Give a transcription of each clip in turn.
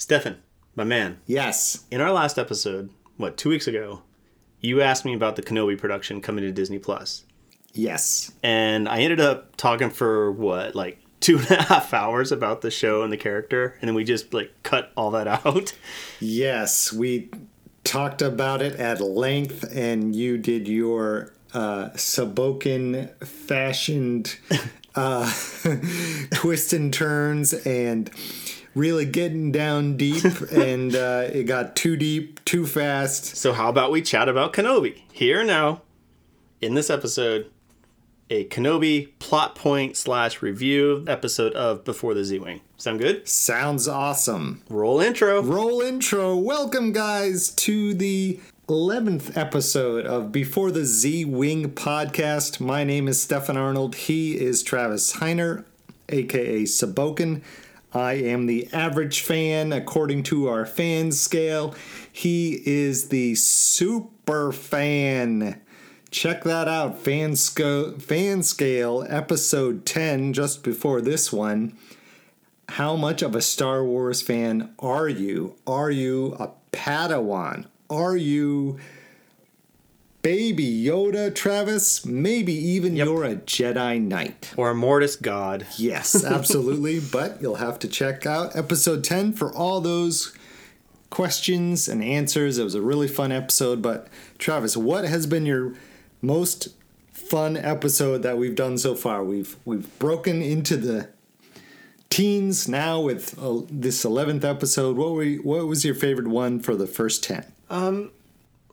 Stefan, my man. Yes. In our last episode, 2 weeks ago, you asked me about the Kenobi production coming to Disney+. Yes. And I ended up talking for, 2.5 hours about the show and the character, and then we just, cut all that out. Yes, we talked about it at length, and you did your Sabokan-fashioned twists and turns and really getting down deep, and it got too deep, too fast. So how about we chat about Kenobi? Here now, in this episode, a Kenobi plot point / review episode of Before the Z-Wing. Sound good? Sounds awesome. Roll intro. Roll intro. Welcome, guys, to the 11th episode of Before the Z-Wing podcast. My name is Stefan Arnold. He is Travis Heiner, a.k.a. Sabokan. I am the average fan, according to our fan scale. He is the super fan. Check that out, fan scale, episode 10, just before this one. How much of a Star Wars fan are you? Are you a Padawan? Are you Baby Yoda, Travis? Maybe even you're a Jedi Knight. Or a Mortis God. Yes, absolutely. But you'll have to check out episode 10 for all those questions and answers. It was a really fun episode. But Travis, what has been your most fun episode that we've done so far? We've broken into the teens now with this 11th episode. What was your favorite one for the first 10?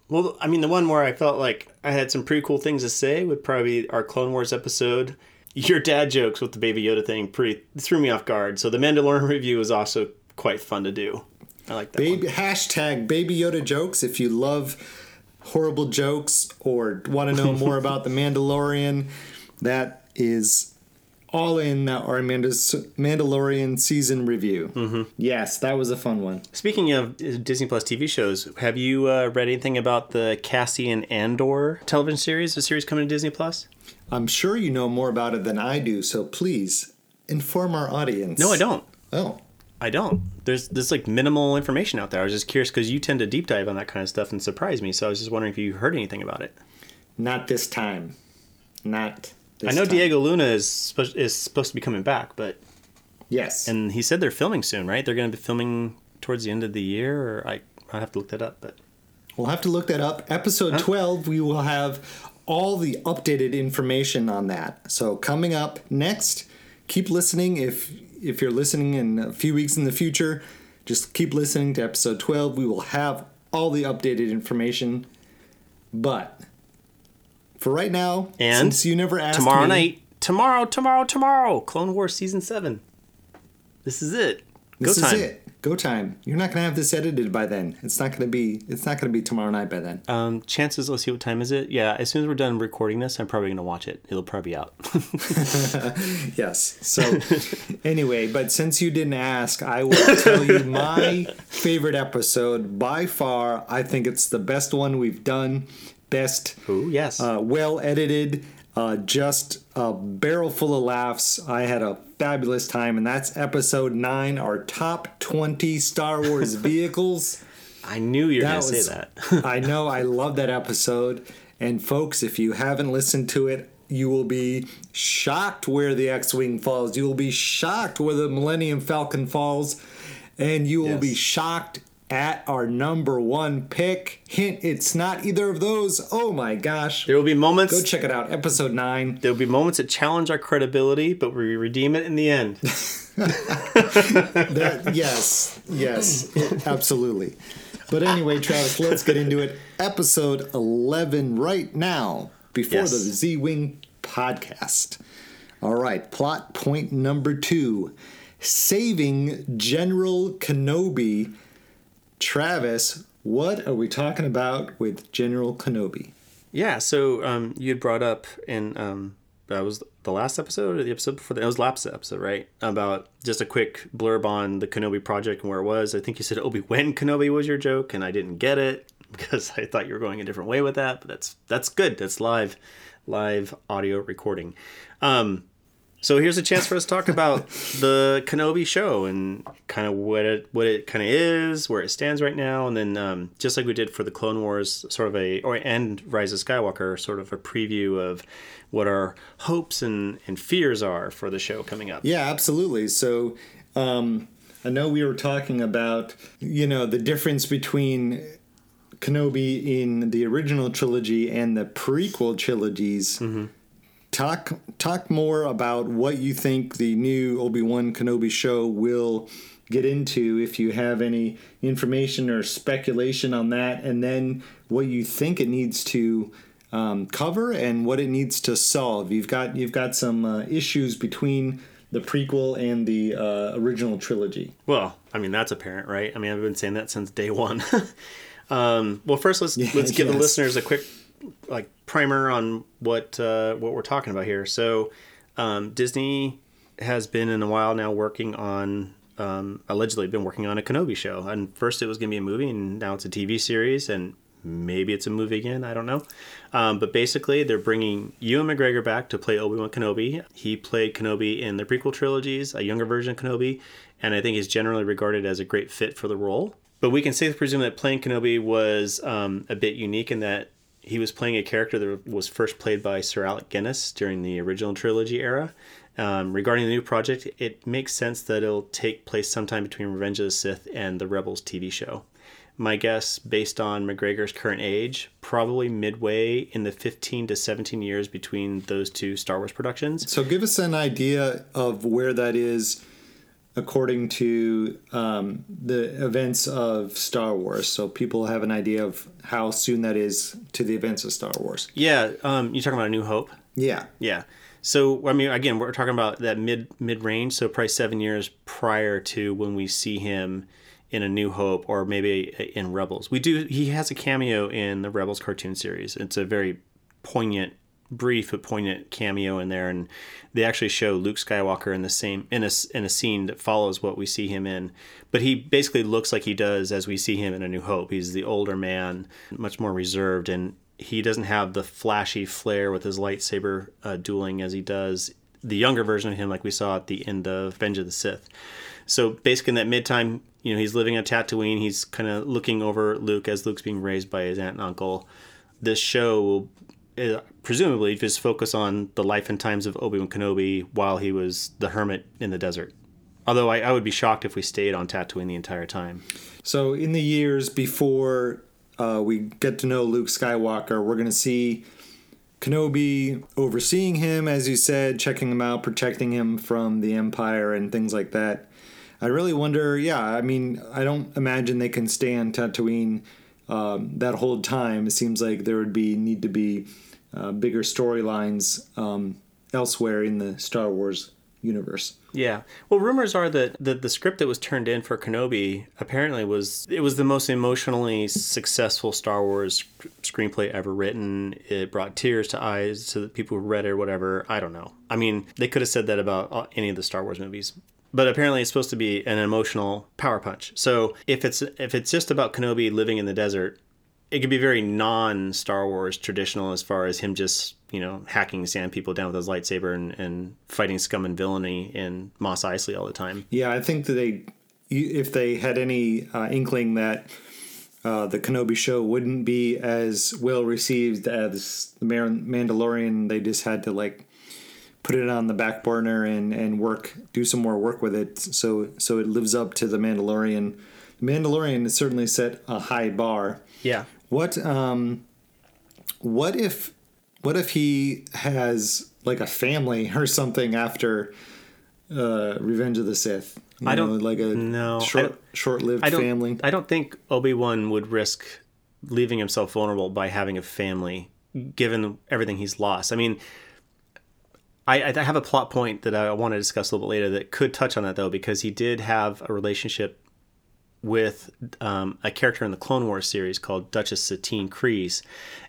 The one where I felt like I had some pretty cool things to say would probably be our Clone Wars episode. Your dad jokes with the Baby Yoda thing threw me off guard. So the Mandalorian review was also quite fun to do. I like that one. Hashtag Baby Yoda jokes. If you love horrible jokes or want to know more about the Mandalorian, that is all in our Mandalorian season review. Mm-hmm. Yes, that was a fun one. Speaking of Disney Plus TV shows, have you read anything about the Cassian Andor television series, a series coming to Disney Plus? I'm sure you know more about it than I do, so please inform our audience. No, I don't. Oh. I don't. There's minimal information out there. I was just curious because you tend to deep dive on that kind of stuff and surprise me, so I was just wondering if you heard anything about it. Not this time. Diego Luna is supposed to be coming back, but... Yes. And he said they're filming soon, right? They're going to be filming towards the end of the year, or I'll have to look that up, but... We'll have to look that up. Episode 12, we will have all the updated information on that. So coming up next, keep listening If you're listening in a few weeks in the future, just keep listening to episode 12. We will have all the updated information. But for right now, and since you never asked tomorrow me... Tomorrow night, Clone Wars Season 7. This is it. Go time. You're not going to have this edited by then. It's not going to be tomorrow night by then. Chances, let's see, what time is it? Yeah, as soon as we're done recording this, I'm probably going to watch it. It'll probably be out. Yes. So anyway, but since you didn't ask, I will tell you my favorite episode by far. I think it's the best one we've done. Best. Ooh, yes. Well edited. Just a barrel full of laughs. I had a fabulous time, and that's episode 9, our top 20 Star Wars vehicles. I knew you were going to say that. I know. I love that episode. And folks, if you haven't listened to it, you will be shocked where the X-Wing falls. You will be shocked where the Millennium Falcon falls. And you will be shocked at our number one pick. Hint, it's not either of those. Oh my gosh. There will be moments. Go check it out. Episode 9. There will be moments that challenge our credibility, but we redeem it in the end. Yes. Absolutely. But anyway, Travis, let's get into it. Episode 11 right now. Before the Z-Wing podcast. All right. Plot point number 2. Saving General Kenobi. Travis, what are we talking about with General Kenobi? Yeah, so you had brought up in that was the last episode or the episode before that? It was last episode, right? About just a quick blurb on the Kenobi project and where it was. I think you said Obi-Wan Kenobi was your joke, and I didn't get it because I thought you were going a different way with that. But that's good. That's live audio recording. So here's a chance for us to talk about the Kenobi show and kind of what it kind of is, where it stands right now, and then just like we did for the Clone Wars, sort of and Rise of Skywalker, sort of a preview of what our hopes and fears are for the show coming up. Yeah, absolutely. So I know we were talking about, you know, the difference between Kenobi in the original trilogy and the prequel trilogies. Mm-hmm. Talk more about what you think the new Obi-Wan Kenobi show will get into, if you have any information or speculation on that, and then what you think it needs to cover and what it needs to solve. You've got some issues between the prequel and the original trilogy. Well, I mean, that's apparent, right? I mean, I've been saying that since day one. Well, first let's give the listeners a quick like primer on what we're talking about here. So Disney has been in a while now working on allegedly been working on a Kenobi show, and first it was going to be a movie, and now it's a TV series, and maybe it's a movie again. I don't know. But basically they're bringing Ewan McGregor back to play Obi-Wan Kenobi. He played Kenobi in the prequel trilogies, a younger version of Kenobi, and I think he's generally regarded as a great fit for the role. But we can safely presume that playing Kenobi was a bit unique in that he was playing a character that was first played by Sir Alec Guinness during the original trilogy era. Regarding the new project, it makes sense that it'll take place sometime between Revenge of the Sith and the Rebels TV show. My guess, based on McGregor's current age, probably midway in the 15 to 17 years between those two Star Wars productions. So give us an idea of where that is according to the events of Star Wars, so people have an idea of how soon that is to the events of Star Wars. Yeah, you're talking about A New Hope? Yeah. Yeah. So, I mean, again, we're talking about that mid-range, so probably 7 years prior to when we see him in A New Hope or maybe in Rebels. He has a cameo in the Rebels cartoon series. It's a very poignant cameo in there, and they actually show Luke Skywalker in a scene that follows what we see him in. But he basically looks like he does as we see him in A New Hope. He's the older man, much more reserved, and he doesn't have the flashy flair with his lightsaber dueling as he does the younger version of him, like we saw at the end of Revenge of the Sith. So basically in that mid-time, you know, he's living on Tatooine. He's kind of looking over Luke as Luke's being raised by his aunt and uncle. This show will presumably just focus on the life and times of Obi-Wan Kenobi while he was the hermit in the desert. Although I would be shocked if we stayed on Tatooine the entire time. So in the years before we get to know Luke Skywalker, we're going to see Kenobi overseeing him, as you said, checking him out, protecting him from the Empire and things like that. I really wonder, I mean, I don't imagine they can stay on Tatooine that whole time. It seems like there would need to be bigger storylines elsewhere in the Star Wars universe. Yeah. Well, rumors are that the script that was turned in for Kenobi apparently was the most emotionally successful Star Wars screenplay ever written. It brought tears to eyes to the people who read it or whatever. I don't know. I mean, they could have said that about any of the Star Wars movies. But apparently it's supposed to be an emotional power punch. So if it's just about Kenobi living in the desert, it could be very non-Star Wars traditional as far as him just, you know, hacking sand people down with his lightsaber and fighting scum and villainy in Mos Eisley all the time. Yeah, I think that if they had any inkling that the Kenobi show wouldn't be as well received as the Mandalorian, they just had to like put it on the back burner and do some more work with it so it lives up to the Mandalorian. The Mandalorian has certainly set a high bar. Yeah. What if he has like a family or something after Revenge of the Sith? Short-lived family. I don't think Obi-Wan would risk leaving himself vulnerable by having a family, given everything he's lost. I mean, I have a plot point that I want to discuss a little bit later that could touch on that though, because he did have a relationship with a character in the Clone Wars series called Duchess Satine Kryze.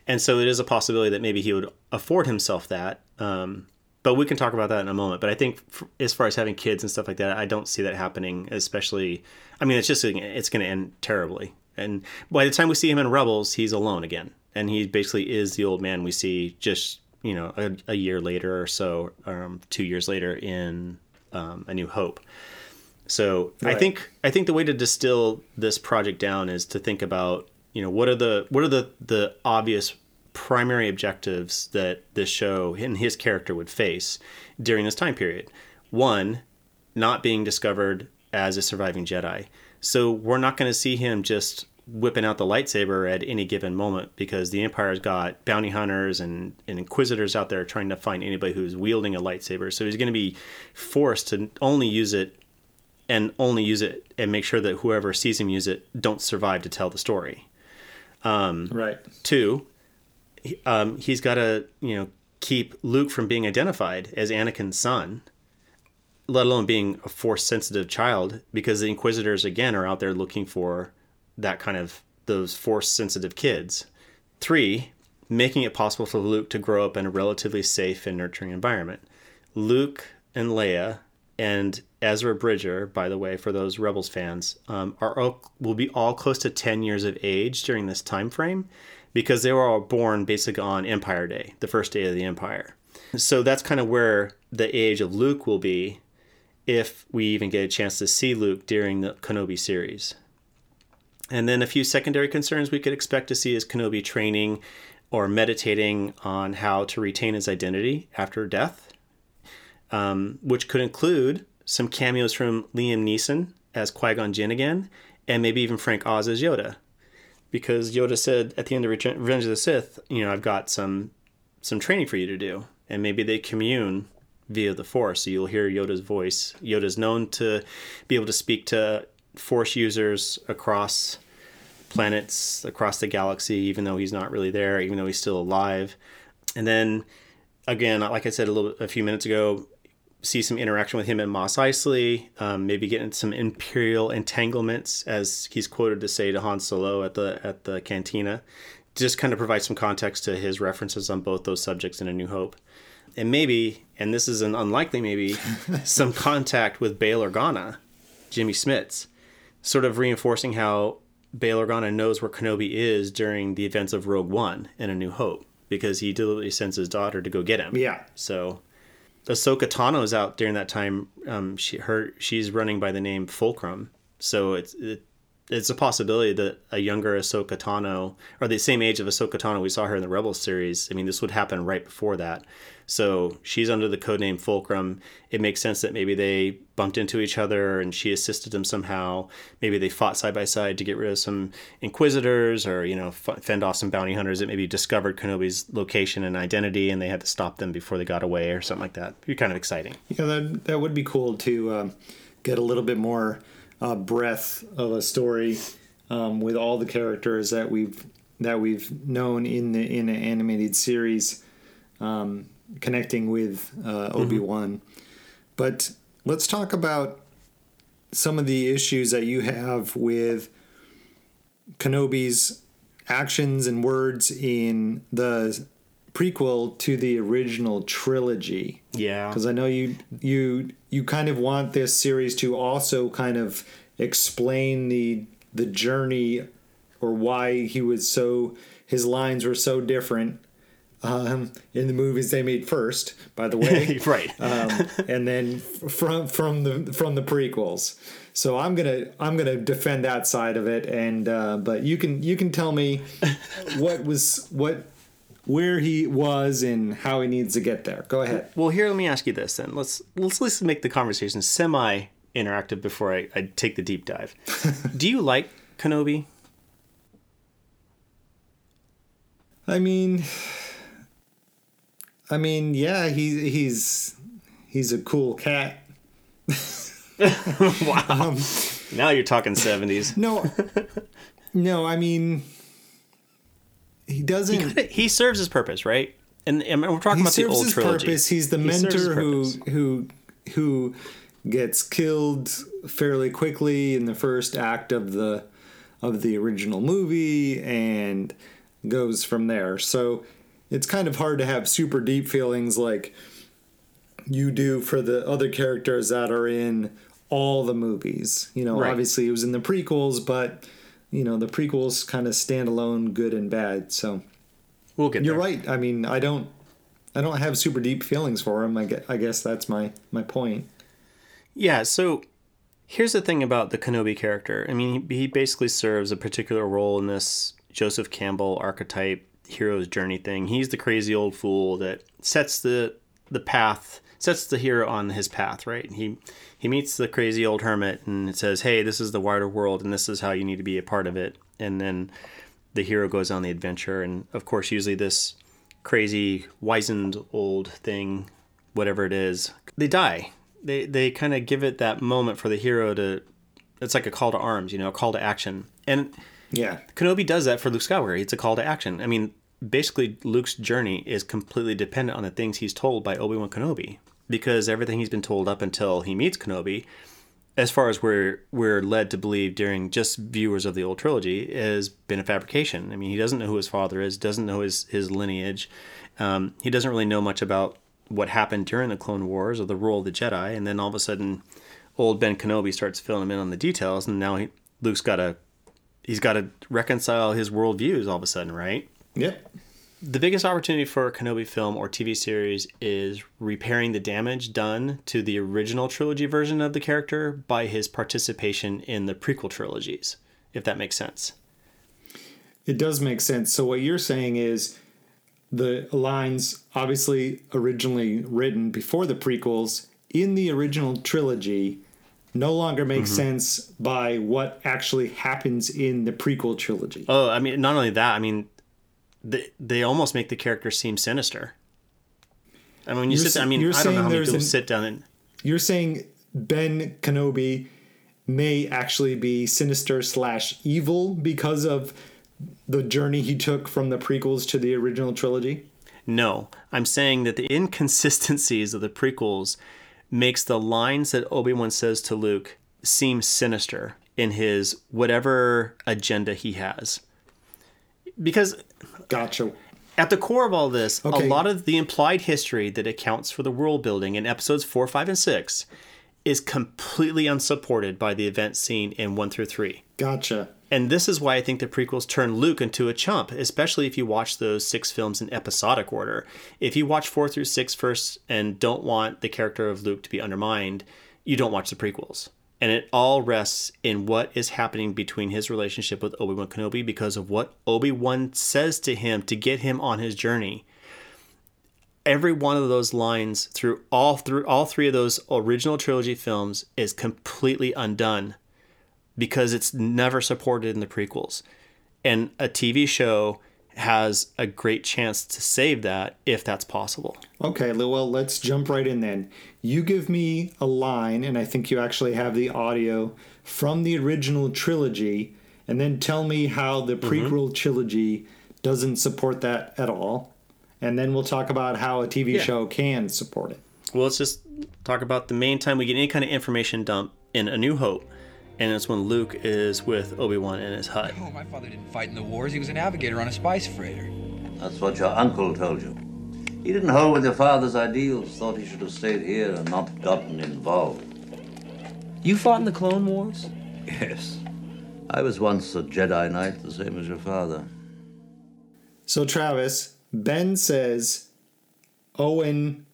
And so it is a possibility that maybe he would afford himself that. But we can talk about that in a moment. But I think as far as having kids and stuff like that, I don't see that happening, especially, I mean, it's going to end terribly. And by the time we see him in Rebels, he's alone again. And he basically is the old man we see just, you know, a year later or so, 2 years later in A New Hope. So right. I think the way to distill this project down is to think about, you know, what are the obvious primary objectives that this show and his character would face during this time period. One, not being discovered as a surviving Jedi. So we're not going to see him just whipping out the lightsaber at any given moment, because the Empire's got bounty hunters and Inquisitors out there trying to find anybody who's wielding a lightsaber. So he's going to be forced to only use it and make sure that whoever sees him use it don't survive to tell the story. Right. Two, he's got to, you know, keep Luke from being identified as Anakin's son, let alone being a Force-sensitive child, because the Inquisitors, again, are out there looking for that kind of those Force-sensitive kids. Three, making it possible for Luke to grow up in a relatively safe and nurturing environment. Luke and Leia and Ezra Bridger, by the way, for those Rebels fans, will be all close to 10 years of age during this time frame, because they were all born basically on Empire Day, the first day of the Empire. So that's kind of where the age of Luke will be, if we even get a chance to see Luke during the Kenobi series. And then a few secondary concerns we could expect to see is Kenobi training or meditating on how to retain his identity after death, which could include some cameos from Liam Neeson as Qui-Gon Jinn again, and maybe even Frank Oz as Yoda. Because Yoda said at the end of Revenge of the Sith, you know, I've got some training for you to do. And maybe they commune via the Force. So you'll hear Yoda's voice. Yoda's known to be able to speak to Force users across planets, across the galaxy, even though he's not really there, even though he's still alive. And then, again, like I said a few minutes ago, see some interaction with him in Mos Eisley, maybe get into some Imperial entanglements, as he's quoted to say to Han Solo at the cantina. Just kind of provide some context to his references on both those subjects in A New Hope. And maybe, and this is an unlikely maybe, some contact with Bail Organa, Jimmy Smits, sort of reinforcing how Bail Organa knows where Kenobi is during the events of Rogue One and A New Hope, because he deliberately sends his daughter to go get him. Yeah. So Ahsoka Tano is out during that time. She's running by the name Fulcrum. So it's a possibility that a younger Ahsoka Tano, or the same age of Ahsoka Tano we saw her in the Rebels series, I mean, this would happen right before that. So she's under the codename Fulcrum. It makes sense that maybe they bumped into each other and she assisted them somehow. Maybe they fought side by side to get rid of some Inquisitors, or, you know, fend off some bounty hunters that maybe discovered Kenobi's location and identity, and they had to stop them before they got away or something like that. It'd be kind of exciting. Yeah, that would be cool to get a little bit more breadth of a story with all the characters that we've known in the animated series, connecting with Obi-Wan. Mm-hmm. But let's talk about some of the issues that you have with Kenobi's actions and words in the prequel to the original trilogy. Yeah. Because I know you kind of want this series to also kind of explain the journey, or why his lines were so different in the movies they made first, by the way. Right. And then from the prequels. So I'm gonna defend that side of it, and but you can tell me where he was and how he needs to get there. Go ahead. Well, here, let me ask you this then. Let's at least make the conversation semi-interactive before I take the deep dive. Do you like Kenobi? I mean, yeah, he's a cool cat. Wow. Now you're talking 70s. No, I mean, he doesn't. He serves his purpose, right? And we're talking about the old trilogy. Purpose. He's the mentor who gets killed fairly quickly in the first act of the original movie, and goes from there. So it's kind of hard to have super deep feelings like you do for the other characters that are in all the movies. You know, right. Obviously it was in the prequels, but you know, the prequels kind of stand alone, good and bad. So we'll get there. You're right. I mean, I don't I don't have super deep feelings for him. I guess that's my point. Yeah, so here's the thing about the Kenobi character. I mean, he basically serves a particular role in this Joseph Campbell archetype hero's journey thing. He's the crazy old fool that sets the path, sets the hero on his path, right? He meets the crazy old hermit and it says, hey, this is the wider world and this is how you need to be a part of it. And then the hero goes on the adventure. And of course, usually this crazy, wizened old thing, whatever it is, they die. They kind of give it that moment for the hero to, it's like a call to arms, you know, a call to action. And yeah, Kenobi does that for Luke Skywalker. It's a call to action. I mean, basically Luke's journey is completely dependent on the things he's told by Obi-Wan Kenobi, because everything he's been told up until he meets Kenobi, as far as we're led to believe during just viewers of the old trilogy, has been a fabrication. I mean, he doesn't know who his father is, doesn't know his lineage. He doesn't really know much about what happened during the Clone Wars or the role of the Jedi. And then all of a sudden, old Ben Kenobi starts filling him in on the details. And now Luke's got to reconcile his worldviews all of a sudden, right? Yep. The biggest opportunity for a Kenobi film or TV series is repairing the damage done to the original trilogy version of the character by his participation in the prequel trilogies, if that makes sense. It does make sense. So what you're saying is the lines obviously originally written before the prequels in the original trilogy no longer makes sense by what actually happens in the prequel trilogy. Oh, I mean, not only that, I mean, they almost make the character seem sinister. I mean, I don't know how many people sit down and... You're saying Ben Kenobi may actually be sinister / evil because of the journey he took from the prequels to the original trilogy? No, I'm saying that the inconsistencies of the prequels makes the lines that Obi-Wan says to Luke seem sinister in his whatever agenda he has. Because... Gotcha. At the core of all this, okay, a lot of the implied history that accounts for the world building in episodes 4, 5, and 6 is completely unsupported by the events seen in 1 through 3. Gotcha. And this is why I think the prequels turn Luke into a chump, especially if you watch those 6 films in episodic order. If you watch 4 through 6 first and don't want the character of Luke to be undermined, you don't watch the prequels. And it all rests in what is happening between his relationship with Obi-Wan Kenobi because of what Obi-Wan says to him to get him on his journey. Every one of those lines through all three of those original trilogy films is completely undone because it's never supported in the prequels. And a TV show has a great chance to save that if that's possible. Okay, well, let's jump right in then. You give me a line, and I think you actually have the audio from the original trilogy, and then tell me how the prequel trilogy doesn't support that at all. And then we'll talk about how a TV show can support it. Well, let's just talk about the main time we get any kind of information dump in A New Hope. And it's when Luke is with Obi-Wan in his hut. Oh, my father didn't fight in the wars. He was a navigator on a spice freighter. That's what your uncle told you. He didn't hold with your father's ideals, thought he should have stayed here and not gotten involved. You fought in the Clone Wars? Yes. I was once a Jedi Knight, the same as your father. So, Travis, Ben says Owen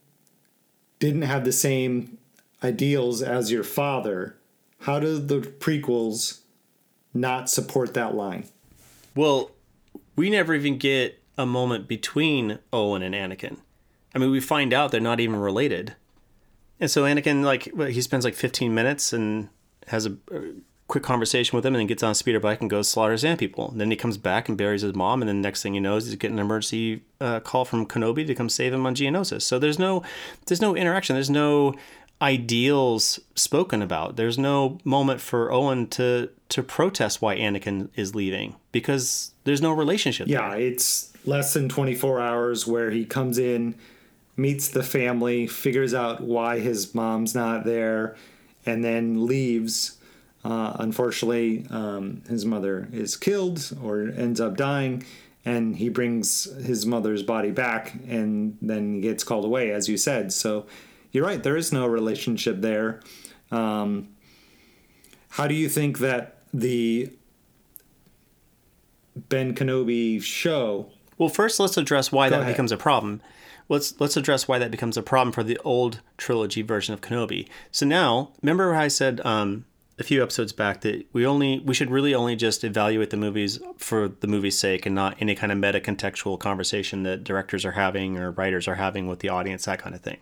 didn't have the same ideals as your father. How do the prequels not support that line? Well, we never even get a moment between Owen and Anakin. I mean, we find out they're not even related. And so Anakin, he spends 15 minutes and has a quick conversation with him and then gets on a speeder bike and goes slaughter sand people. And then he comes back and buries his mom. And then next thing you know, he's getting an emergency call from Kenobi to come save him on Geonosis. So there's no interaction. There's no ideals spoken about. There's no moment for Owen to protest why Anakin is leaving because there's no relationship there. Yeah, it's less than 24 hours where he comes in, meets the family, figures out why his mom's not there, and then leaves. Unfortunately, his mother is killed or ends up dying, and he brings his mother's body back and then gets called away, as you said. So you're right. There is no relationship there. How do you think that the Ben Kenobi show? Well, first, let's address why that becomes a problem. let's address why that becomes a problem for the old trilogy version of Kenobi. So now, remember how I said a few episodes back that we should really only just evaluate the movies for the movie's sake and not any kind of meta contextual conversation that directors are having or writers are having with the audience, that kind of thing.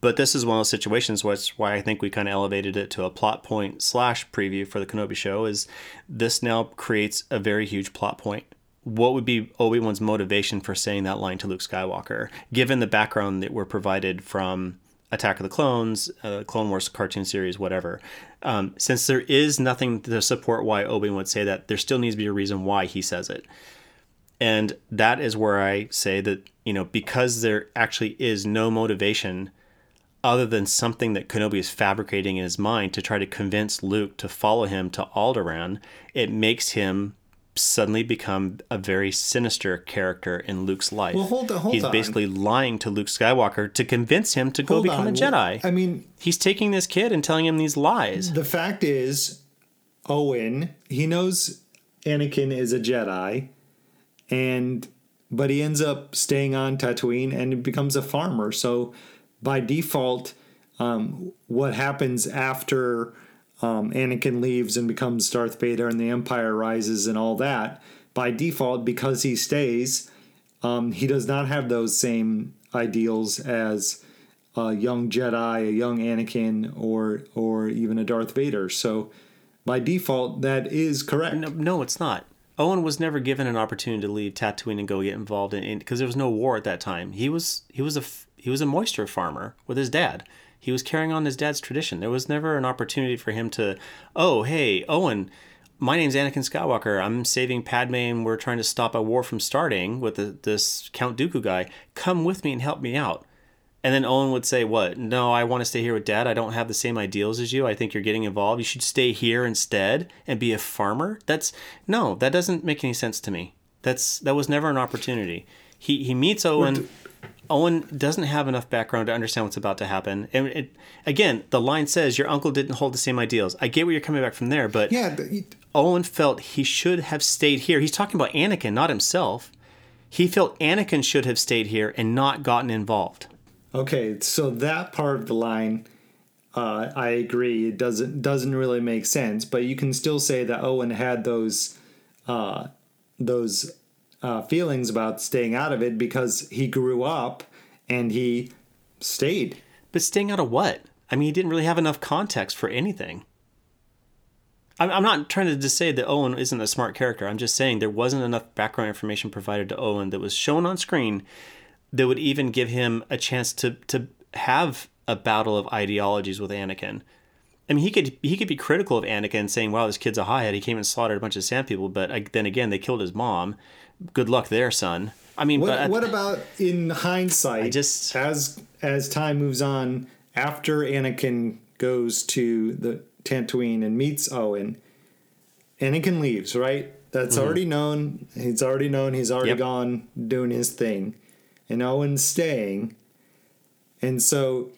But this is one of those situations why I think we kind of elevated it to a plot point / preview for the Kenobi show, is this now creates a very huge plot point. What would be Obi-Wan's motivation for saying that line to Luke Skywalker, given the background that we're provided from Attack of the Clones, Clone Wars cartoon series, whatever. Since there is nothing to support why Obi-Wan would say that, there still needs to be a reason why he says it. And that is where I say that, because there actually is no motivation other than something that Kenobi is fabricating in his mind to try to convince Luke to follow him to Alderaan, it makes him suddenly become a very sinister character in Luke's life. Well, hold on. He's basically lying to Luke Skywalker to convince him to go become a Jedi. I mean, he's taking this kid and telling him these lies. The fact is, Owen, he knows Anakin is a Jedi, but he ends up staying on Tatooine and becomes a farmer. So by default, what happens after Anakin leaves and becomes Darth Vader and the Empire rises and all that, by default, because he stays, he does not have those same ideals as a young Jedi, a young Anakin, or even a Darth Vader. So by default, that is correct. No, it's not. Owen was never given an opportunity to leave Tatooine and go get involved in, because there was no war at that time. He was a moisture farmer with his dad. He was carrying on his dad's tradition. There was never an opportunity for him to, oh, hey, Owen, my name's Anakin Skywalker. I'm saving Padme and we're trying to stop a war from starting with this Count Dooku guy. Come with me and help me out. And then Owen would say, what? No, I want to stay here with Dad. I don't have the same ideals as you. I think you're getting involved. You should stay here instead and be a farmer. That doesn't make any sense to me. That was never an opportunity. He meets Owen. Owen doesn't have enough background to understand what's about to happen. And again, the line says, your uncle didn't hold the same ideals. I get where you're coming back from there, but yeah, Owen felt he should have stayed here. He's talking about Anakin, not himself. He felt Anakin should have stayed here and not gotten involved. Okay, so that part of the line, I agree, it doesn't really make sense. But you can still say that Owen had those feelings about staying out of it because he grew up and he stayed. But staying out of what? I mean, he didn't really have enough context for anything. I'm not trying to just say that Owen isn't a smart character. I'm just saying there wasn't enough background information provided to Owen that was shown on screen that would even give him a chance to have a battle of ideologies with Anakin. I mean, he could be critical of Anakin, saying, wow, this kid's a hothead. He came and slaughtered a bunch of sand people. But then again, they killed his mom. Good luck there, son. I mean, what about in hindsight, as time moves on, after Anakin goes to the Tatooine and meets Owen, Anakin leaves, right? That's already known. He's already known. He's already gone doing his thing. And Owen's staying. And so...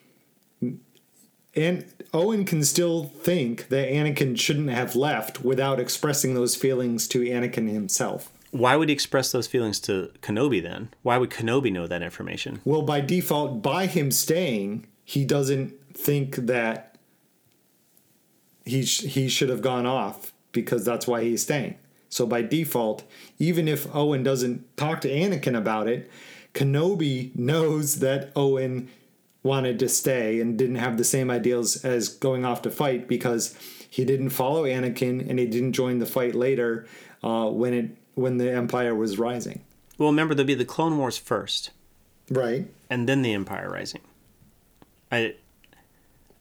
And Owen can still think that Anakin shouldn't have left without expressing those feelings to Anakin himself. Why would he express those feelings to Kenobi then? Why would Kenobi know that information? Well, by default, by him staying, he doesn't think that he should have gone off because that's why he's staying. So by default, even if Owen doesn't talk to Anakin about it, Kenobi knows that Owen wanted to stay and didn't have the same ideals as going off to fight because he didn't follow Anakin and he didn't join the fight later when the Empire was rising. Well, remember, there'll be the Clone Wars first. Right. And then the Empire rising.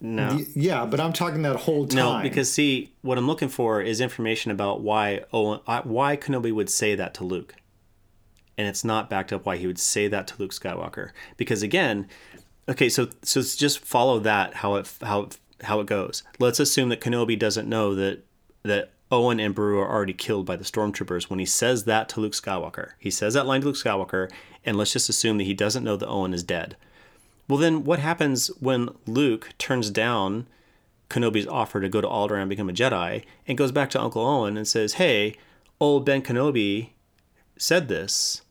No. Yeah, but I'm talking that whole time. No, because see, what I'm looking for is information about why Kenobi would say that to Luke. And it's not backed up why he would say that to Luke Skywalker. Because again... Okay, so just follow that how it goes. Let's assume that Kenobi doesn't know that Owen and Beru are already killed by the stormtroopers when he says that to Luke Skywalker. He says that line to Luke Skywalker, and let's just assume that he doesn't know that Owen is dead. Well, then what happens when Luke turns down Kenobi's offer to go to Alderaan and become a Jedi and goes back to Uncle Owen and says, "Hey, old Ben Kenobi said this.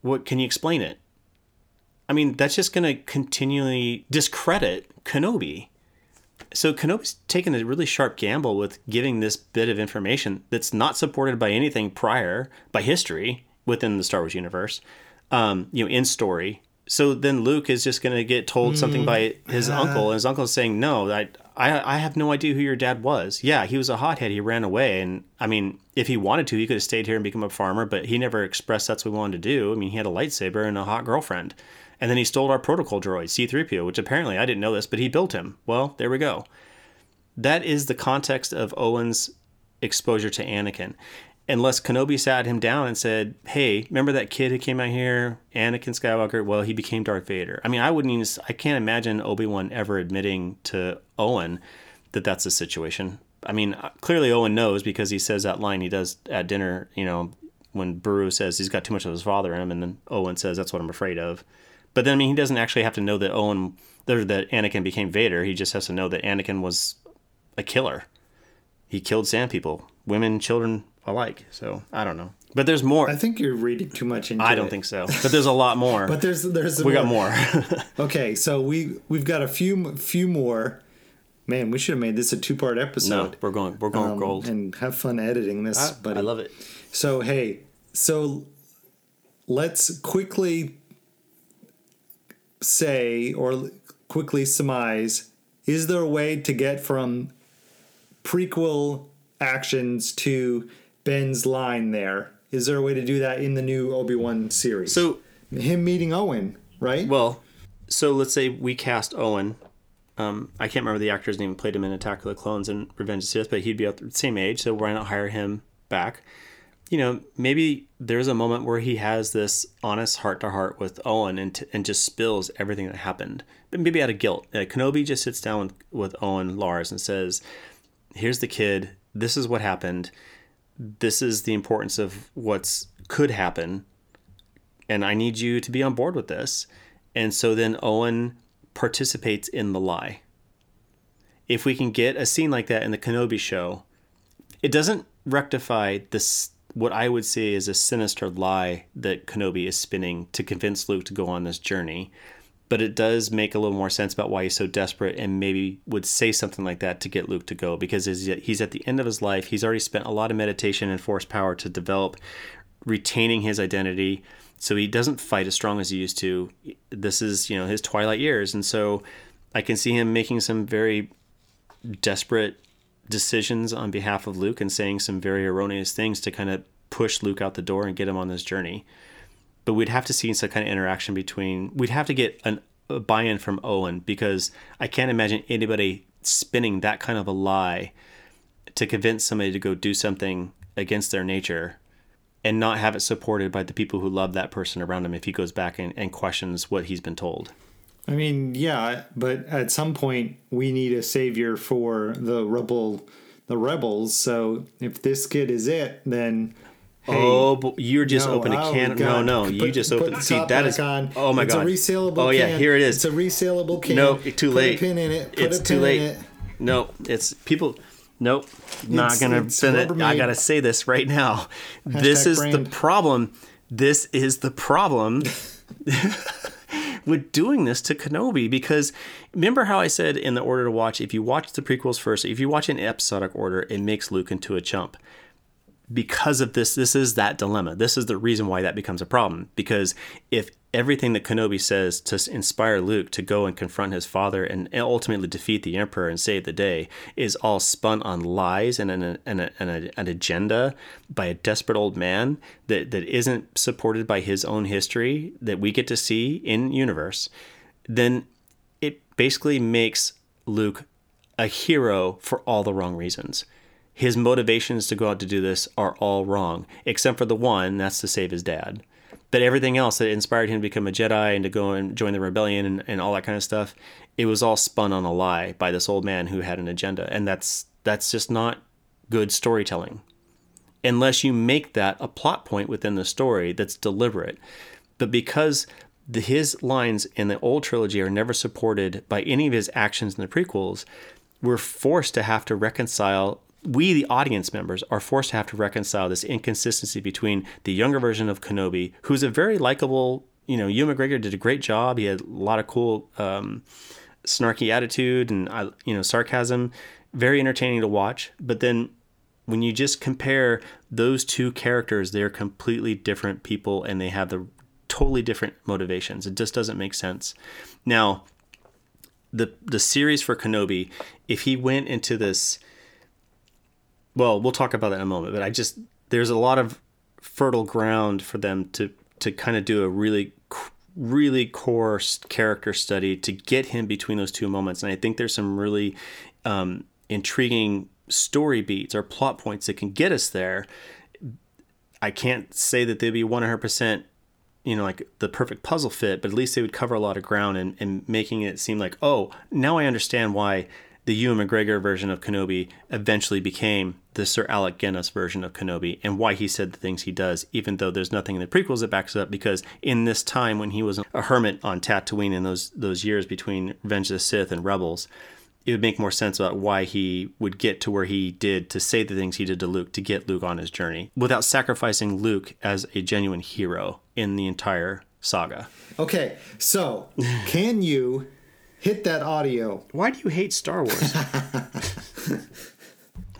What can you explain it?" I mean, that's just going to continually discredit Kenobi. So Kenobi's taken a really sharp gamble with giving this bit of information that's not supported by anything prior, by history within the Star Wars universe, in story. So then Luke is just going to get told something by his uncle, and his uncle's saying, no, I have no idea who your dad was. Yeah, he was a hothead. He ran away. And I mean, if he wanted to, he could have stayed here and become a farmer, but he never expressed that's what we wanted to do. I mean, he had a lightsaber and a hot girlfriend. And then he stole our protocol droid, C-3PO, which apparently I didn't know this, but he built him. Well, there we go. That is the context of Owen's exposure to Anakin. Unless Kenobi sat him down and said, hey, remember that kid who came out here, Anakin Skywalker? Well, he became Darth Vader. I mean, I can't imagine Obi-Wan ever admitting to Owen that that's the situation. I mean, clearly Owen knows because he says that line he does at dinner, when Beru says he's got too much of his father in him, and then Owen says, that's what I'm afraid of. But then, I mean, he doesn't actually have to know that that Anakin became Vader. He just has to know that Anakin was a killer. He killed sand people, women, children alike. So I don't know, but there's more. I think you're reading too much into it. I don't think so, but there's a lot more. But there's more. Okay, so we've got a few more. Man, we should have made this a 2-part episode. No, we're going gold, and have fun editing this. Buddy. I love it. So hey, let's quickly say or quickly surmise: is there a way to get from prequel actions to Ben's line there? Is there a way to do that in the new Obi-Wan series? So him meeting Owen, right? Well, so let's say we cast Owen. I can't remember the actor's name who played him in Attack of the Clones and Revenge of the Sith, but he'd be at the same age, so why not hire him back? Maybe there's a moment where he has this honest heart-to-heart with Owen and just spills everything that happened. But maybe out of guilt. Kenobi just sits down with Owen Lars and says, here's the kid. This is what happened. This is the importance of what could happen. And I need you to be on board with this. And so then Owen participates in the lie. If we can get a scene like that in the Kenobi show, it doesn't rectify this, what I would say is a sinister lie that Kenobi is spinning to convince Luke to go on this journey. But it does make a little more sense about why he's so desperate and maybe would say something like that to get Luke to go, because he's at the end of his life. He's already spent a lot of meditation and force power to develop retaining his identity. So he doesn't fight as strong as he used to. This is, his twilight years. And so I can see him making some very desperate decisions on behalf of Luke and saying some very erroneous things to kind of push Luke out the door and get him on this journey. But we'd have to see some kind of interaction we'd have to get a buy-in from Owen, because I can't imagine anybody spinning that kind of a lie to convince somebody to go do something against their nature and not have it supported by the people who love that person around him if he goes back and questions what he's been told. I mean, yeah, but at some point we need a savior for the rebels. So if this kid is it, then... Hey, opened a can. You just opened. See, that is on. Oh my god! It's a resalable. Oh yeah, can. Here it is. It's a resalable can. No, too late. Put a pin in it. It's too late. No, it's people. Nope, not gonna spin it. I gotta say this right now. This is brand. The problem. This is the problem with doing this to Kenobi, because remember how I said in the order to watch. If you watch the prequels first, if you watch in episodic order, it makes Luke into a chump. Because of this is that dilemma. This is the reason why that becomes a problem. Because if everything that Kenobi says to inspire Luke to go and confront his father and ultimately defeat the Emperor and save the day is all spun on lies and an agenda by a desperate old man that isn't supported by his own history that we get to see in universe, then it basically makes Luke a hero for all the wrong reasons. His motivations to go out to do this are all wrong, except for the one, that's to save his dad. But everything else that inspired him to become a Jedi and to go and join the rebellion and all that kind of stuff, it was all spun on a lie by this old man who had an agenda. And that's just not good storytelling. Unless you make that a plot point within the story that's deliberate. But because his lines in the old trilogy are never supported by any of his actions in the prequels, we're forced to have to reconcile... We, the audience members, are forced to have to reconcile this inconsistency between the younger version of Kenobi, who's a very likable you know, Ewan McGregor did a great job. He had a lot of cool snarky attitude and, you know, sarcasm. Very entertaining to watch. But then when you just compare those two characters, they're completely different people and they have the totally different motivations. It just doesn't make sense. Now, the series for Kenobi, if he went into this, well, we'll talk about that in a moment, but there's a lot of fertile ground for them to kind of do a really core character study to get him between those two moments. And I think there's some really intriguing story beats or plot points that can get us there. I can't say that they'd be 100%, you know, like the perfect puzzle fit, but at least they would cover a lot of ground and making it seem like, oh, now I understand why the Ewan McGregor version of Kenobi eventually became the Sir Alec Guinness version of Kenobi, and why he said the things he does, even though there's nothing in the prequels that backs it up, because in this time when he was a hermit on Tatooine in those years between Revenge of the Sith and Rebels, it would make more sense about why he would get to where he did to say the things he did to Luke to get Luke on his journey without sacrificing Luke as a genuine hero in the entire saga. Okay, so can you hit that audio? Why do you hate Star Wars?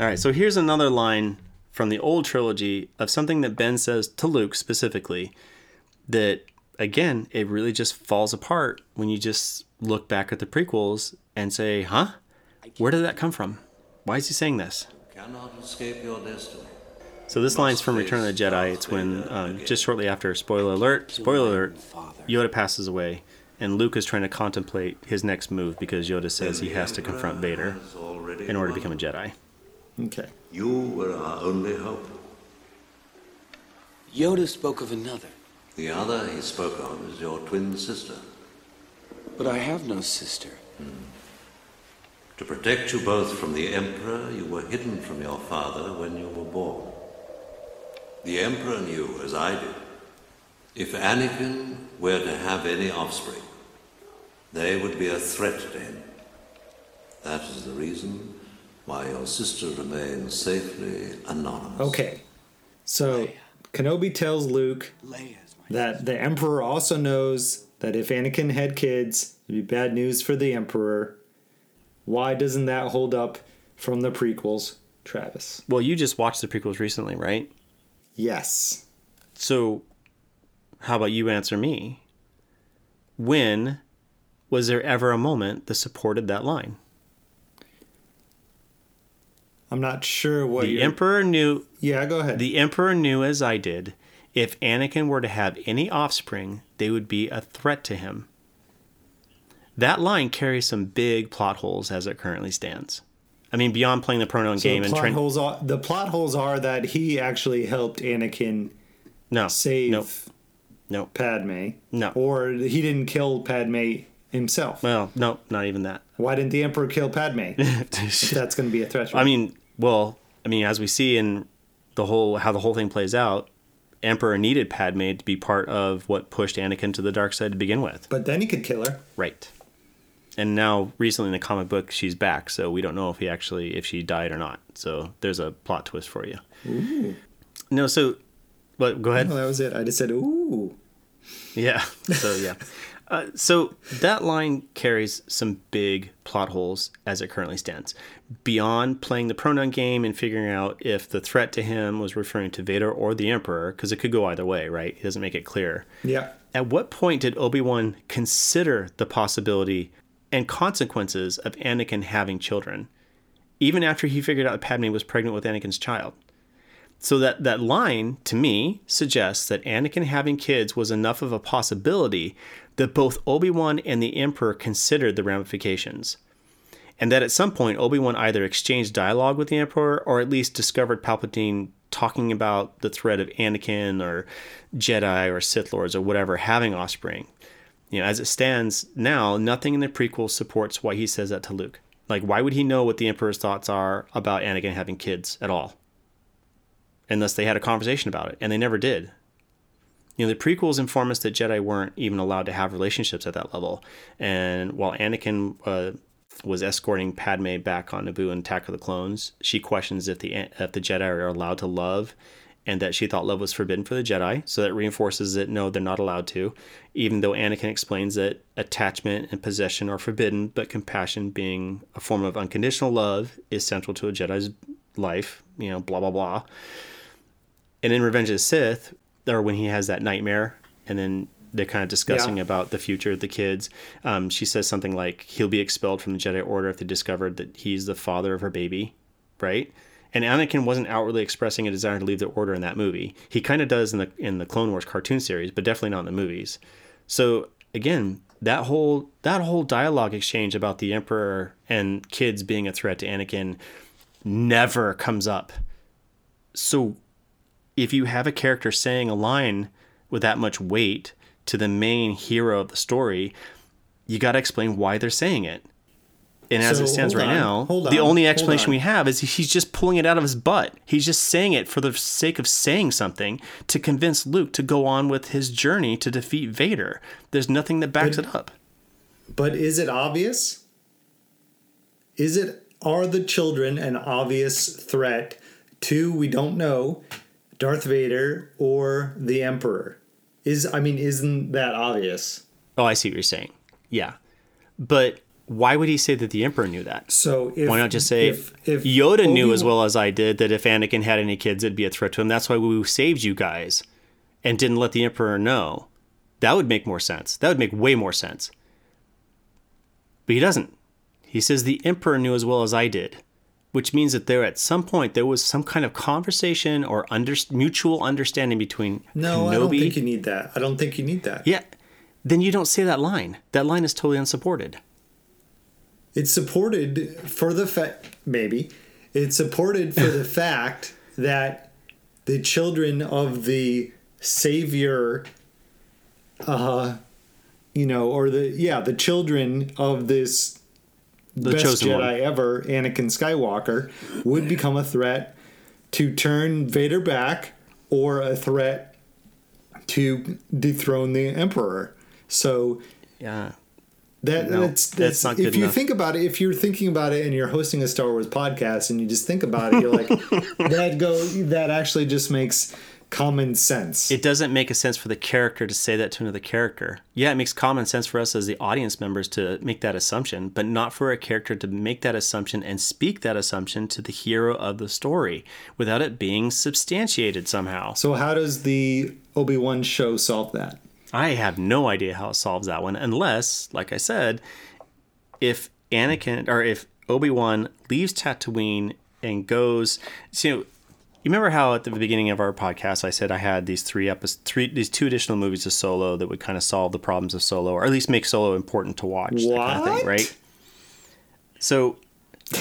All right, so here's another line from the old trilogy of something that Ben says to Luke specifically that, again, it really just falls apart when you just look back at the prequels and say, huh? Where did that come from? Why is he saying this? Cannot escape your destiny. So this line's from Return of the Jedi. It's when, just shortly after, spoiler alert, Yoda passes away, and Luke is trying to contemplate his next move because Yoda says he has to confront Vader in order to become a Jedi. Okay. You were our only hope. Yoda spoke of another. The other he spoke of is your twin sister. But I have no sister. Hmm. To protect you both from the Emperor, you were hidden from your father when you were born. The Emperor knew, as I do, if Anakin were to have any offspring, they would be a threat to him. That is the reason why your sister remains safely anonymous. Okay, so Leia. Kenobi tells Luke that the Emperor also knows that if Anakin had kids, it'd be bad news for the Emperor. Why doesn't that hold up from the prequels, Travis? Well, you just watched the prequels recently, right? Yes. So how about you answer me? When was there ever a moment that supported that line? I'm not sure what the Emperor knew. Yeah, go ahead. The Emperor knew, as I did, if Anakin were to have any offspring, they would be a threat to him. That line carries some big plot holes as it currently stands. I mean, beyond playing the pronoun game and the plot holes are that he actually helped Anakin save Padme. No. Or he didn't kill Padme himself. Well, no, not even that. Why didn't the Emperor kill Padme? That's going to be a threat. I mean, as we see in how the whole thing plays out, Emperor needed Padme to be part of what pushed Anakin to the dark side to begin with. But then he could kill her. Right. And now, recently in the comic book, she's back, so we don't know if she died or not. So there's a plot twist for you. Ooh. No, so, but go ahead. No, that was it. I just said, ooh. Yeah. So, yeah. So that line carries some big plot holes as it currently stands. Beyond playing the pronoun game and figuring out if the threat to him was referring to Vader or the Emperor, because it could go either way, right? It doesn't make it clear. Yeah. At what point did Obi-Wan consider the possibility and consequences of Anakin having children, even after he figured out that Padme was pregnant with Anakin's child? So that line, to me, suggests that Anakin having kids was enough of a possibility that both Obi-Wan and the Emperor considered the ramifications, and that at some point Obi-Wan either exchanged dialogue with the Emperor or at least discovered Palpatine talking about the threat of Anakin or Jedi or Sith Lords or whatever having offspring. You know, as it stands now, nothing in the prequel supports why he says that to Luke. Like, why would he know what the Emperor's thoughts are about Anakin having kids at all? Unless they had a conversation about it, and they never did. You know, the prequels inform us that Jedi weren't even allowed to have relationships at that level. And while Anakin was escorting Padme back on Naboo in Attack of the Clones, she questions if the Jedi are allowed to love and that she thought love was forbidden for the Jedi. So that reinforces that, no, they're not allowed to, even though Anakin explains that attachment and possession are forbidden, but compassion, being a form of unconditional love, is central to a Jedi's life, you know, blah, blah, blah. And in Revenge of the Sith, or when he has that nightmare, and then they're kind of discussing about the future of the kids. She says something like, he'll be expelled from the Jedi Order if they discovered that he's the father of her baby, right? And Anakin wasn't outwardly expressing a desire to leave the Order in that movie. He kind of does in the Clone Wars cartoon series, but definitely not in the movies. So again, that whole dialogue exchange about the Emperor and kids being a threat to Anakin never comes up. So if you have a character saying a line with that much weight to the main hero of the story, you got to explain why they're saying it. And as it stands right now, the only explanation we have is he's just pulling it out of his butt. He's just saying it for the sake of saying something to convince Luke to go on with his journey to defeat Vader. There's nothing that backs it up. But is it obvious? Are the children an obvious threat to, we don't know, Darth Vader or the Emperor? Isn't that obvious? Oh, I see what you're saying. Yeah. But why would he say that the Emperor knew that? So why not just say if Yoda knew as well as I did that if Anakin had any kids, it'd be a threat to him. That's why we saved you guys and didn't let the Emperor know. That would make more sense. That would make way more sense. But he doesn't. He says the Emperor knew as well as I did, which means that at some point there was some kind of conversation or mutual understanding between Kenobi. I don't think you need that. Yeah. Then you don't say that line. That line is totally unsupported. It's supported for the fact, maybe, that the children of the savior, the children of this best Jedi ever, Anakin Skywalker, would become a threat to turn Vader back or a threat to dethrone the Emperor. So, yeah. That's not good enough. If you think about it, if you're thinking about it and you're hosting a Star Wars podcast and you just think about it, you're like, that actually just makes common sense. It doesn't make a sense for the character to say that to another character. Yeah, it makes common sense for us as the audience members to make that assumption, but not for a character to make that assumption and speak that assumption to the hero of the story without it being substantiated somehow. So how does the Obi-Wan show solve that? I have no idea how it solves that one, unless, like I said, if Obi-Wan leaves Tatooine and goes, you remember how at the beginning of our podcast I said I had these these two additional movies of Solo that would kind of solve the problems of Solo, or at least make Solo important to watch, that kind of thing, right? So,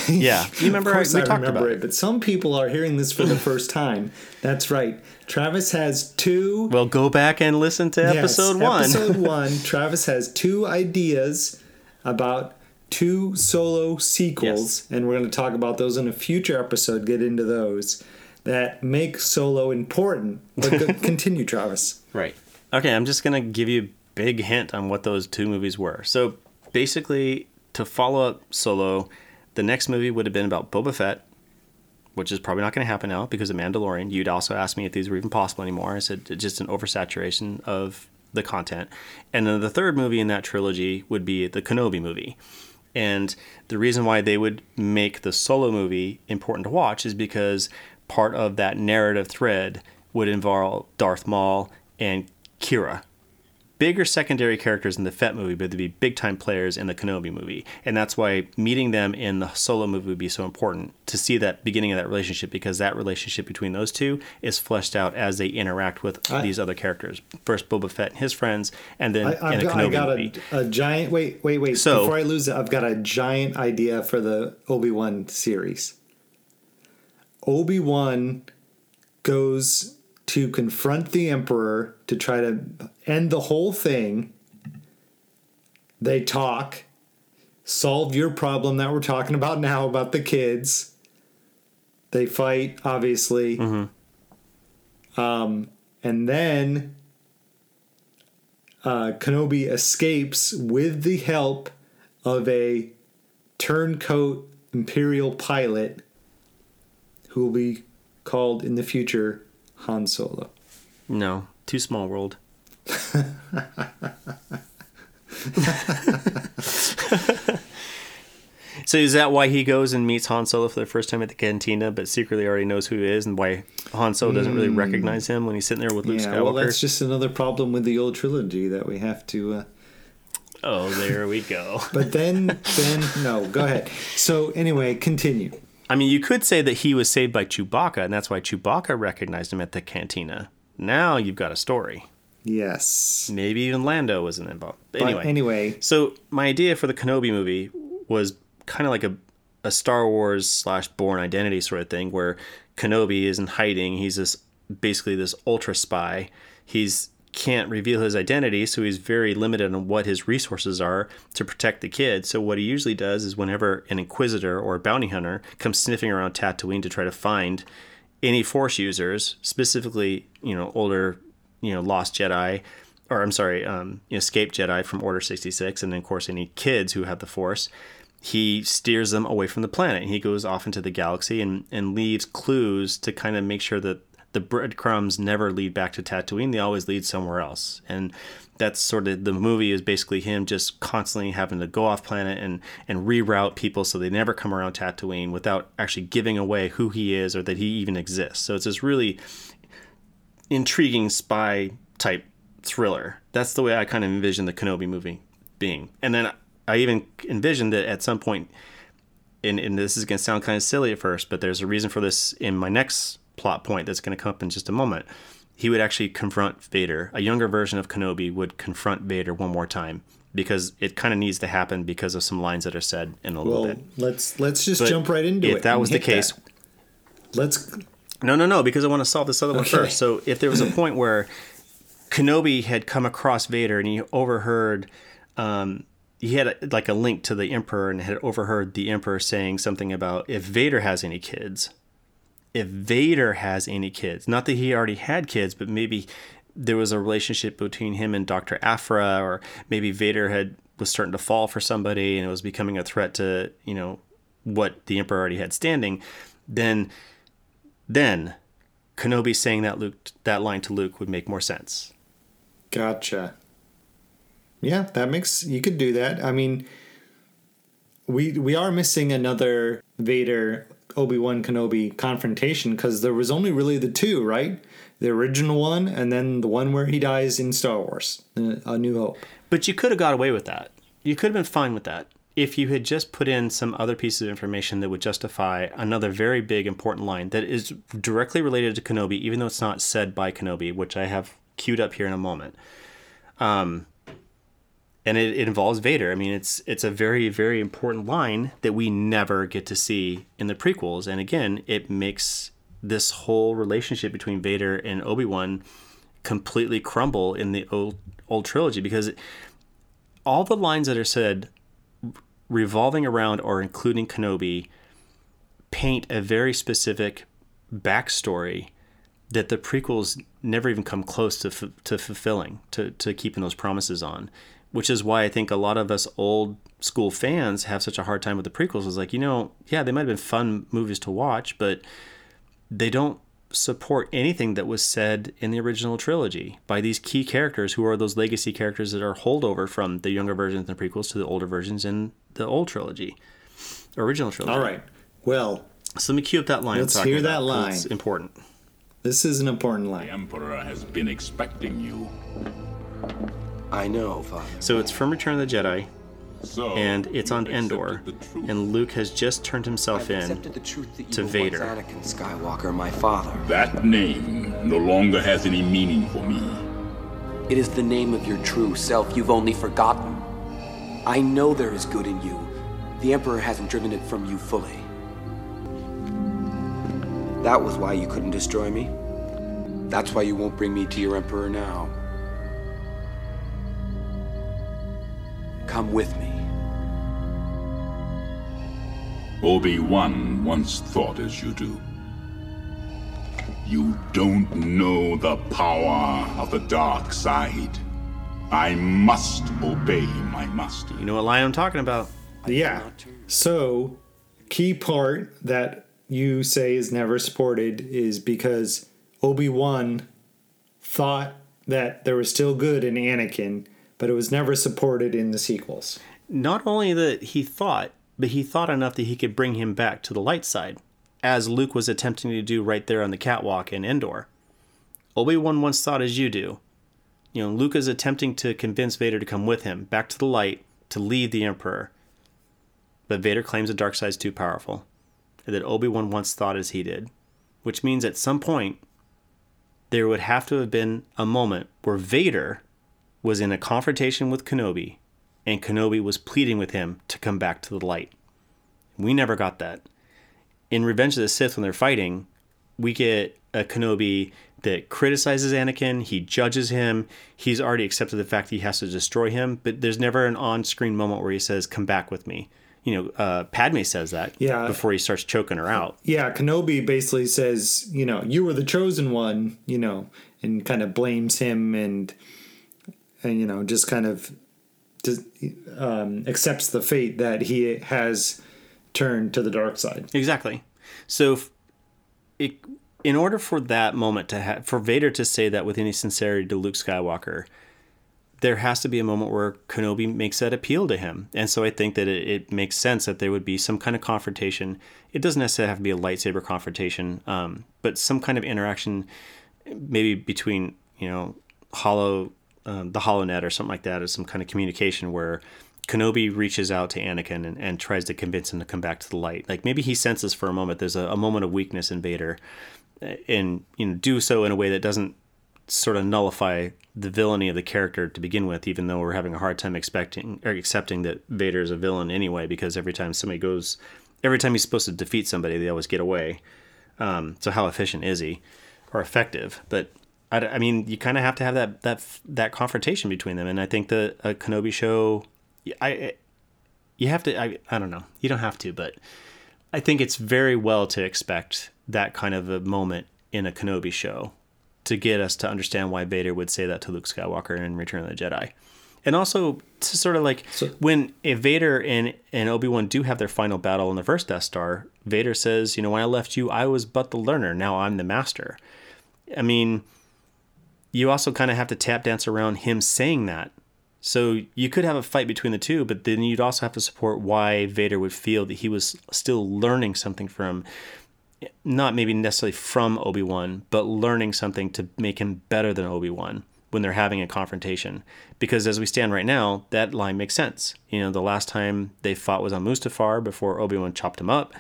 yeah, you remember we talked about it, but some people are hearing this for the first time. That's right. Travis has two. Well, go back and listen to episode one. Episode one. Travis has two ideas about two Solo sequels, and we're going to talk about those in a future episode. Get into those that make Solo important. But continue, Travis. Right. Okay, I'm just going to give you a big hint on what those two movies were. So basically, to follow up Solo, the next movie would have been about Boba Fett, which is probably not going to happen now because of Mandalorian. You'd also asked me if these were even possible anymore. I said it's just an oversaturation of the content. And then the third movie in that trilogy would be the Kenobi movie. And the reason why they would make the Solo movie important to watch is because part of that narrative thread would involve Darth Maul and Kira. Bigger secondary characters in the Fett movie, but they'd be big-time players in the Kenobi movie. And that's why meeting them in the Solo movie would be so important, to see that beginning of that relationship, because that relationship between those two is fleshed out as they interact with these other characters. First, Boba Fett and his friends, and then in the Kenobi movie. Wait. So, before I lose it, I've got a giant idea for the Obi-Wan series. Obi-Wan goes to confront the Emperor to try to end the whole thing. They talk, solve your problem that we're talking about now about the kids. They fight, obviously. Mm-hmm. And then Kenobi escapes with the help of a turncoat Imperial pilot who will be called in the future Han Solo. No, too small world. So is that why he goes and meets Han Solo for the first time at the cantina, but secretly already knows who he is, and why Han Solo doesn't really recognize him when he's sitting there with Luke Skywalker? Well, that's just another problem with the old trilogy that we have to... Oh, there we go. But then no, go ahead. So anyway, continue. I mean, you could say that he was saved by Chewbacca, and that's why Chewbacca recognized him at the cantina. Now you've got a story. Yes. Maybe even Lando wasn't involved. Anyway. So my idea for the Kenobi movie was kind of like a Star Wars / Born Identity sort of thing, where Kenobi is in hiding. He's basically this ultra spy. He's can't reveal his identity, so he's very limited on what his resources are to protect the kid. So what he usually does is whenever an Inquisitor or a bounty hunter comes sniffing around Tatooine to try to find any Force users, specifically, older, lost Jedi, or I'm sorry, escaped Jedi from Order 66, and then, of course, any kids who have the Force, he steers them away from the planet. He goes off into the galaxy and leaves clues to kind of make sure that the breadcrumbs never lead back to Tatooine. They always lead somewhere else. And that's sort of the movie, is basically him just constantly having to go off planet and reroute people so they never come around Tatooine without actually giving away who he is or that he even exists. So it's this really intriguing spy type thriller. That's the way I kind of envision the Kenobi movie being. And then I even envisioned that at some point, and this is going to sound kind of silly at first, but there's a reason for this in my next plot point that's going to come up in just a moment. He would actually confront Vader. A younger version of Kenobi would confront Vader one more time, because it kind of needs to happen because of some lines that are said in a little bit. Let's just jump right into it. If that was the case, No, because I want to solve this other one first. So if there was a point where Kenobi had come across Vader and he overheard, he had a link to the Emperor and had overheard the Emperor saying something about if Vader has any kids, not that he already had kids, but maybe there was a relationship between him and Dr. Aphra, or maybe Vader was starting to fall for somebody and it was becoming a threat to, what the Emperor already had standing. Then Kenobi saying that line to Luke would make more sense. Gotcha. Yeah, you could do that. I mean, we are missing another Vader Obi-Wan Kenobi confrontation, because there was only really the two, right? The original one, and then the one where he dies in Star Wars, A New Hope. But you could have got away with that. You could have been fine with that if you had just put in some other piece of information that would justify another very big important line that is directly related to Kenobi, even though it's not said by Kenobi, which I have queued up here in a moment. And it involves Vader. I mean, it's a very, very important line that we never get to see in the prequels. And again, it makes this whole relationship between Vader and Obi-Wan completely crumble in the old trilogy, because all the lines that are said revolving around or including Kenobi paint a very specific backstory that the prequels never even come close to fulfilling, to keeping those promises on. Which is why I think a lot of us old school fans have such a hard time with the prequels. It's like, yeah, they might have been fun movies to watch, but they don't support anything that was said in the original trilogy by these key characters who are those legacy characters that are holdover from the younger versions and the prequels to the older versions in the original trilogy. All right. Well, so let me cue up that line. Let's hear that line. It's important. This is an important line. The Emperor has been expecting you. I know, Father. So it's from Return of the Jedi, and it's on Endor, and Luke has just turned himself in to Vader. Anakin Skywalker, my father. That name no longer has any meaning for me. It is the name of your true self. You've only forgotten. I know there is good in you. The Emperor hasn't driven it from you fully. That was why you couldn't destroy me. That's why you won't bring me to your Emperor now. Come with me. Obi-Wan once thought as you do. You don't know the power of the dark side. I must obey my master. You know what line I'm talking about? Yeah. So, key part that you say is never supported is because Obi-Wan thought that there was still good in Anakin, but it was never supported in the sequels. Not only that he thought, but he thought enough that he could bring him back to the light side, as Luke was attempting to do right there on the catwalk in Endor. Obi-Wan once thought as you do. You know, Luke is attempting to convince Vader to come with him back to the light to lead the Emperor. But Vader claims the dark side is too powerful, and that Obi-Wan once thought as he did, which means at some point there would have to have been a moment where Vader was in a confrontation with Kenobi, and Kenobi was pleading with him to come back to the light. We never got that. In Revenge of the Sith, when they're fighting, we get a Kenobi that criticizes Anakin, he judges him, he's already accepted the fact that he has to destroy him, but there's never an on-screen moment where he says, come back with me. You know, Padme says that before he starts choking her out. Yeah, Kenobi basically says, you know, you were the chosen one, you know, and kind of blames him and you know, just kind of accepts the fate that he has turned to the dark side. Exactly. So in order for that moment to for Vader to say that with any sincerity to Luke Skywalker, there has to be a moment where Kenobi makes that appeal to him. And so I think that it makes sense that there would be some kind of confrontation. It doesn't necessarily have to be a lightsaber confrontation, but some kind of interaction maybe between, you know, the HoloNet or something like that, or some kind of communication where Kenobi reaches out to Anakin and tries to convince him to come back to the light. Like maybe he senses for a moment there's a moment of weakness in Vader, and you know, do so in a way that doesn't sort of nullify the villainy of the character to begin with, even though we're having a hard time accepting that Vader is a villain anyway, because every time he's supposed to defeat somebody, they always get away. So how efficient is he, or effective? But I mean, you kind of have to have that confrontation between them, and I think the Kenobi show. I don't know. You don't have to, but I think it's very well to expect that kind of a moment in a Kenobi show to get us to understand why Vader would say that to Luke Skywalker in Return of the Jedi. And also to sort of like if Vader and Obi-Wan do have their final battle in the first Death Star, Vader says, you know, when I left you, I was but the learner. Now I'm the master. I mean, you also kind of have to tap dance around him saying that. So you could have a fight between the two, but then you'd also have to support why Vader would feel that he was still learning something from, not maybe necessarily from Obi-Wan, but learning something to make him better than Obi-Wan when they're having a confrontation. Because as we stand right now, that line makes sense. You know, the last time they fought was on Mustafar before Obi-Wan chopped him up,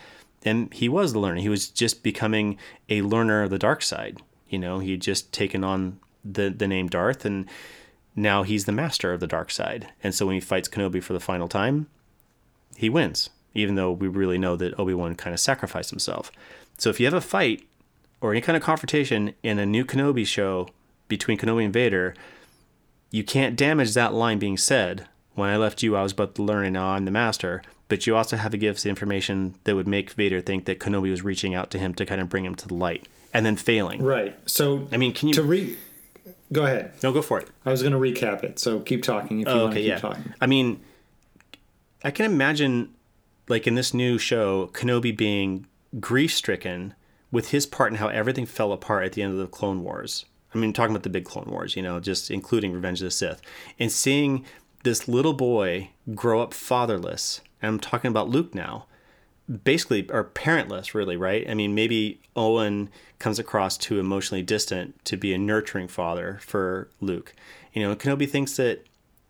and he was the learner. He was just becoming a learner of the dark side. You know, he'd just taken on the name Darth, and now he's the master of the dark side. And so when he fights Kenobi for the final time, he wins, even though we really know that Obi-Wan kind of sacrificed himself. So if you have a fight or any kind of confrontation in a new Kenobi show between Kenobi and Vader, you can't damage that line being said, when I left you, I was but the learner, now I'm the master. But you also have to give us the information that would make Vader think that Kenobi was reaching out to him to kind of bring him to the light, and then failing. Right. So, I mean, go ahead. No, go for it. I was going to recap it, so keep talking if you want to keep talking. I mean, I can imagine, like in this new show, Kenobi being grief-stricken with his part in how everything fell apart at the end of the Clone Wars. I mean, talking about the big Clone Wars, you know, just including Revenge of the Sith. And seeing this little boy grow up fatherless, and I'm talking about Luke now, basically are parentless, really, right? I mean, maybe Owen comes across too emotionally distant to be a nurturing father for Luke. You know, Kenobi thinks that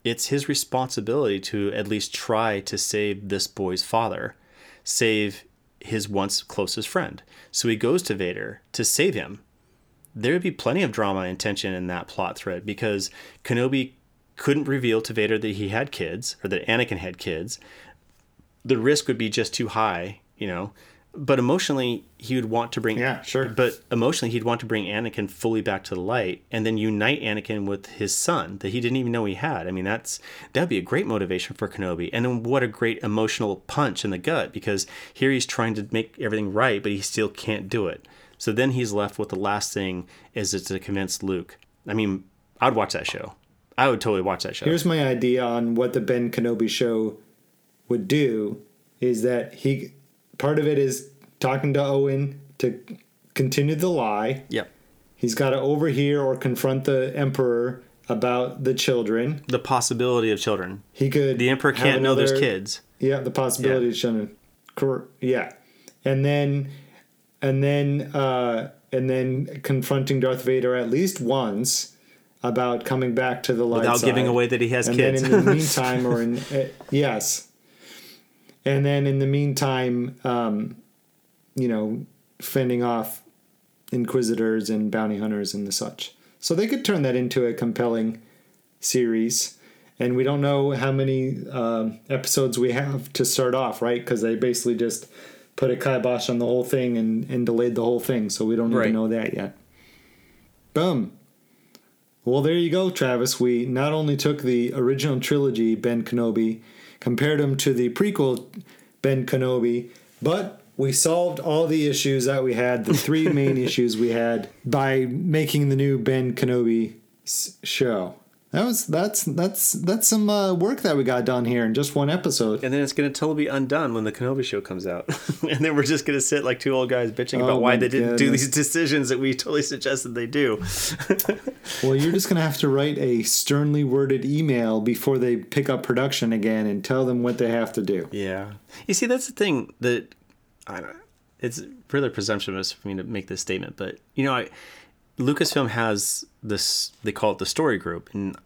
it's his responsibility to at least try to save this boy's father, save his once closest friend. So he goes to Vader to save him. There would be plenty of drama and tension in that plot thread, because Kenobi couldn't reveal to Vader that he had kids, or that Anakin had kids. The risk would be just too high, you know, but emotionally he would want to bring, Anakin fully back to the light, and then unite Anakin with his son that he didn't even know he had. I mean, that'd be a great motivation for Kenobi. And then what a great emotional punch in the gut, because here he's trying to make everything right, but he still can't do it. So then he's left with the last thing is to convince Luke. I mean, I'd watch that show. I would totally watch that show. Here's my idea on what the Ben Kenobi show would do, is that he, part of it is talking to Owen to continue the lie. Yep. He's got to overhear or confront the Emperor about the children. The possibility of children. He could. The Emperor can't know there's kids. Yeah, the possibility of children. Correct. Yeah, and then confronting Darth Vader at least once about coming back to the light without side. Giving away that he has kids. And then in the meantime, and then in the meantime, fending off Inquisitors and bounty hunters and the such. So they could turn that into a compelling series. And we don't know how many episodes we have to start off, right? Because they basically just put a kibosh on the whole thing and delayed the whole thing. So we don't even know that yet. Boom. Well, there you go, Travis. We not only took the original trilogy, Ben Kenobi, compared him to the prequel, Ben Kenobi, but we solved all the issues that we had, the three main issues we had, by making the new Ben Kenobi show. That's some work that we got done here in just one episode. And then it's going to totally be undone when the Kenobi show comes out. And then we're just going to sit like two old guys bitching about why they didn't do these decisions that we totally suggested they do. Well, you're just going to have to write a sternly worded email before they pick up production again and tell them what they have to do. Yeah. You see, that's the thing that it's really presumptuous for me to make this statement, but Lucasfilm has this, they call it the story group. And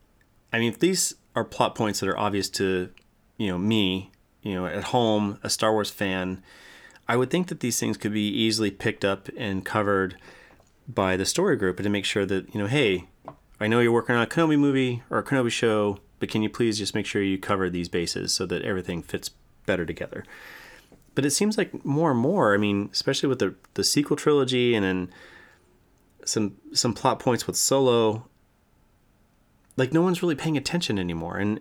I mean, if these are plot points that are obvious to, me, at home, a Star Wars fan, I would think that these things could be easily picked up and covered by the story group to make sure that, hey, I know you're working on a Kenobi movie or a Kenobi show, but can you please just make sure you cover these bases so that everything fits better together? But it seems like more and more, I mean, especially with the sequel trilogy and then some plot points with Solo, like no one's really paying attention anymore. And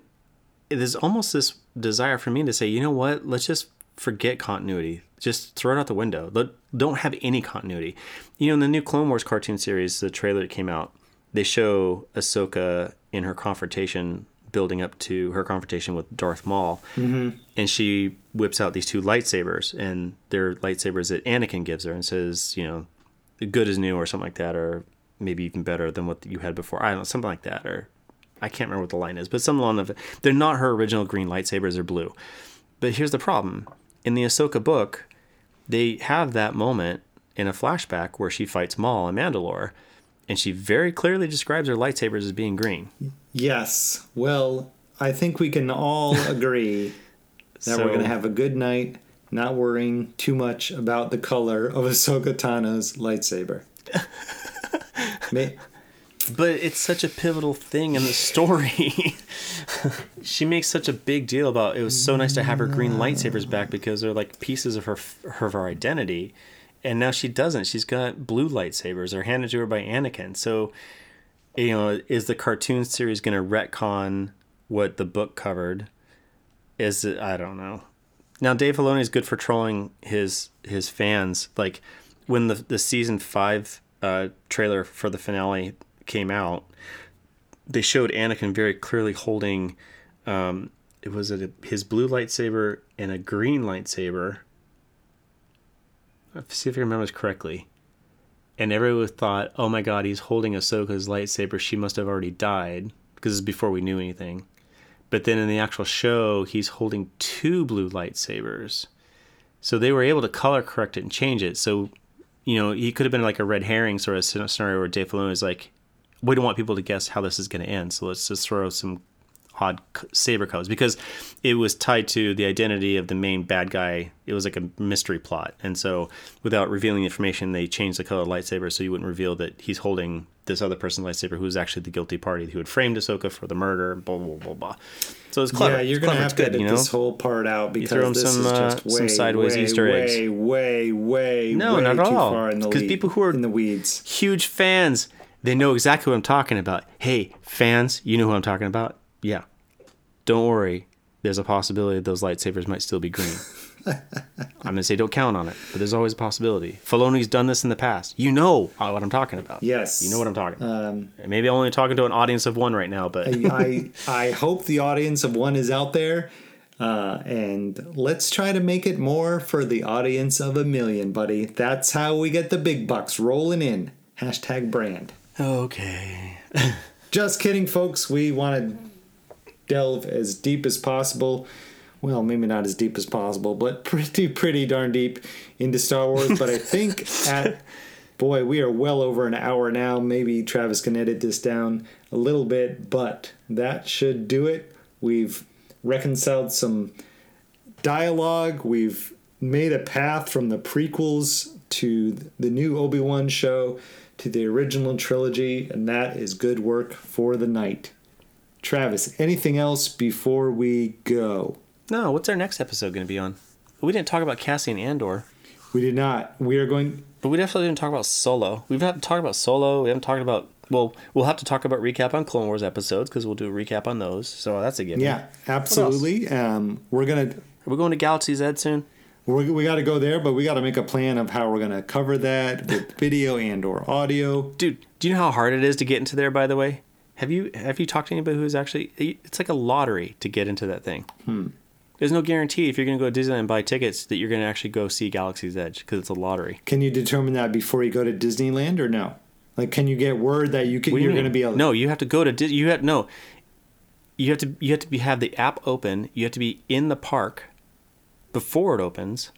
there's almost this desire for me to say, you know what, let's just forget continuity. Just throw it out the window. Don't have any continuity. In the new Clone Wars cartoon series, the trailer that came out, they show Ahsoka in her confrontation, building up to her confrontation with Darth Maul. Mm-hmm. And she whips out these two lightsabers, and they're lightsabers that Anakin gives her and says, good is new or something like that, or maybe even better than what you had before. I don't know, something like that, or I can't remember what the line is, but some along the... They're not her original green lightsabers, they're blue. But here's the problem. In the Ahsoka book, they have that moment in a flashback where she fights Maul in Mandalore, and she very clearly describes her lightsabers as being green. Yes. Well, I think we can all agree that we're going to have a good night not worrying too much about the color of Ahsoka Tano's lightsaber. But it's such a pivotal thing in the story. She makes such a big deal about it was so nice to have her green lightsabers back because they're like pieces of her identity. And now she doesn't. She's got blue lightsabers. They're handed to her by Anakin. So, is the cartoon series going to retcon what the book covered? Is it? I don't know. Now, Dave Filoni is good for trolling his fans. Like, when the season 5 trailer for the finale came out, they showed Anakin very clearly holding, his blue lightsaber and a green lightsaber. Let's see if I remember this correctly. And everyone thought, oh my God, he's holding Ahsoka's lightsaber. She must have already died, because it's before we knew anything. But then in the actual show, he's holding two blue lightsabers. So they were able to color correct it and change it. So, he could have been like a red herring sort of scenario where Dave Filoni is like, we don't want people to guess how this is going to end. So let's just throw some odd saber colors, because it was tied to the identity of the main bad guy. It was like a mystery plot. And so without revealing information, they changed the color of the lightsaber. So you wouldn't reveal that he's holding this other person's lightsaber, who's actually the guilty party who had framed Ahsoka for the murder, blah, blah, blah, blah. So it's clever. Yeah, you're going to have to edit this whole part out, because you throw this is just some sideways Easter eggs. Way, way, way, not at all. Because people who are in the weeds, huge fans, they know exactly what I'm talking about. Hey, fans, you know who I'm talking about? Yeah. Don't worry. There's a possibility that those lightsabers might still be green. I'm going to say don't count on it, but there's always a possibility. Filoni's done this in the past. You know what I'm talking about. Yes. You know what I'm talking about. Maybe I'm only talking to an audience of one right now, but... I hope the audience of one is out there. And let's try to make it more for the audience of a million, buddy. That's how we get the big bucks rolling in. Hashtag brand. Okay. Just kidding, folks. We want to delve as deep as possible. Well, maybe not as deep as possible, but pretty darn deep into Star Wars. But I think we are well over an hour now. Maybe Travis can edit this down a little bit, but that should do it. We've reconciled some dialogue. We've made a path from the prequels to the new Obi-Wan show to the original trilogy, and that is good work for the night. Travis, anything else before we go? No, what's our next episode going to be on? We didn't talk about Cassian Andor. We did not. But we definitely didn't talk about Solo. We haven't talked about Solo. We haven't talked about... Well, we'll have to talk about recap on Clone Wars episodes because we'll do a recap on those. So that's a given. Yeah, absolutely. We're going to Galaxy's Edge soon. We got to go there, but we got to make a plan of how we're going to cover that with video and or audio. Dude, do you know how hard it is to get into there, by the way? Have you talked to anybody who's actually... It's like a lottery to get into that thing. There's no guarantee if you're going to go to Disneyland and buy tickets that you're going to actually go see Galaxy's Edge because it's a lottery. Can you determine that before you go to Disneyland or no? Like, can you get word that you're going to be able? No, you have to go to Disney. You have to have the app open. You have to be in the park before it opens.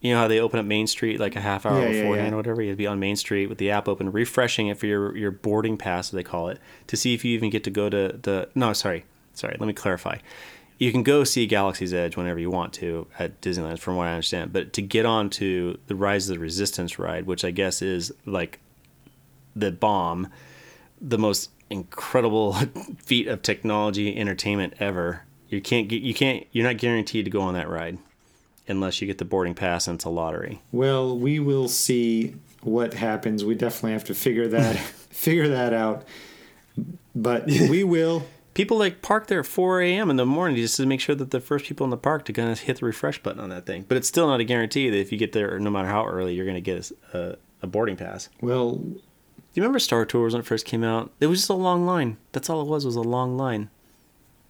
You know how they open up Main Street like a half hour beforehand or whatever? You have to be on Main Street with the app open, refreshing it for your boarding pass, as they call it, to see if you even get to go to the... No, sorry. Let me clarify. You can go see Galaxy's Edge whenever you want to at Disneyland, from what I understand. But to get on to the Rise of the Resistance ride, which I guess is like the bomb, the most incredible feat of technology entertainment ever, you're not guaranteed to go on that ride unless you get the boarding pass, and it's a lottery. Well, we will see what happens. We definitely have to figure that out. But we will. People like park there at 4 a.m. in the morning just to make sure that the first people in the park are going to hit the refresh button on that thing. But it's still not a guarantee that if you get there, no matter how early, you're going to get a boarding pass. Well, do you remember Star Tours when it first came out? It was just a long line. That's all it was a long line.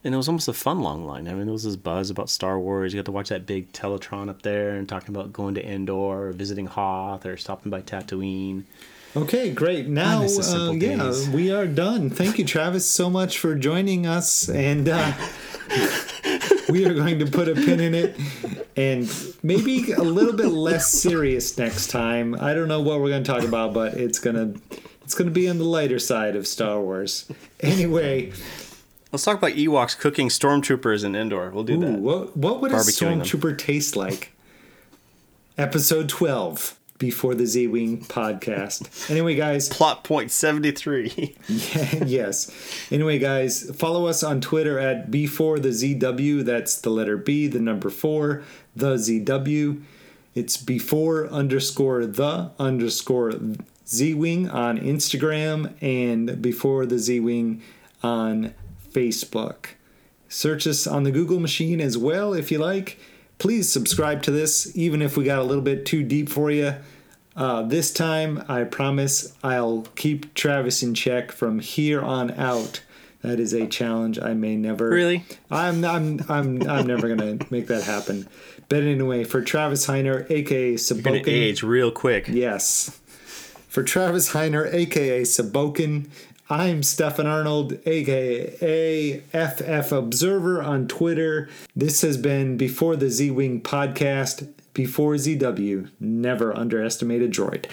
And it was almost a fun long line. I mean, there was this buzz about Star Wars. You got to watch that big Teletron up there and talking about going to Endor or visiting Hoth or stopping by Tatooine. Okay, great. Now, we are done. Thank you, Travis, so much for joining us. And we are going to put a pin in it and maybe a little bit less serious next time. I don't know what we're going to talk about, but it's going to be on the lighter side of Star Wars. Anyway, let's talk about Ewoks cooking stormtroopers in Endor. We'll do that. What would a stormtrooper taste like? Episode 12. Before the Z-Wing podcast. Anyway, guys. Plot point 73. Yeah, yes. Anyway, guys, follow us on Twitter at B4TheZW. That's the letter B, the number 4, the ZW. It's Before_the_Z-Wing on Instagram and Before the Z-Wing on Facebook. Search us on the Google machine as well if you like. Please subscribe to this, even if we got a little bit too deep for you. This time, I promise I'll keep Travis in check from here on out. That is a challenge I may never... Really? I'm never going to make that happen. But anyway, for Travis Heiner, a.k.a. Saboken... You're going to age real quick. Yes. For Travis Heiner, a.k.a. Saboken, I'm Stefan Arnold, a.k.a. FF Observer on Twitter. This has been Before the Z-Wing podcast, Before ZW, never underestimate a droid.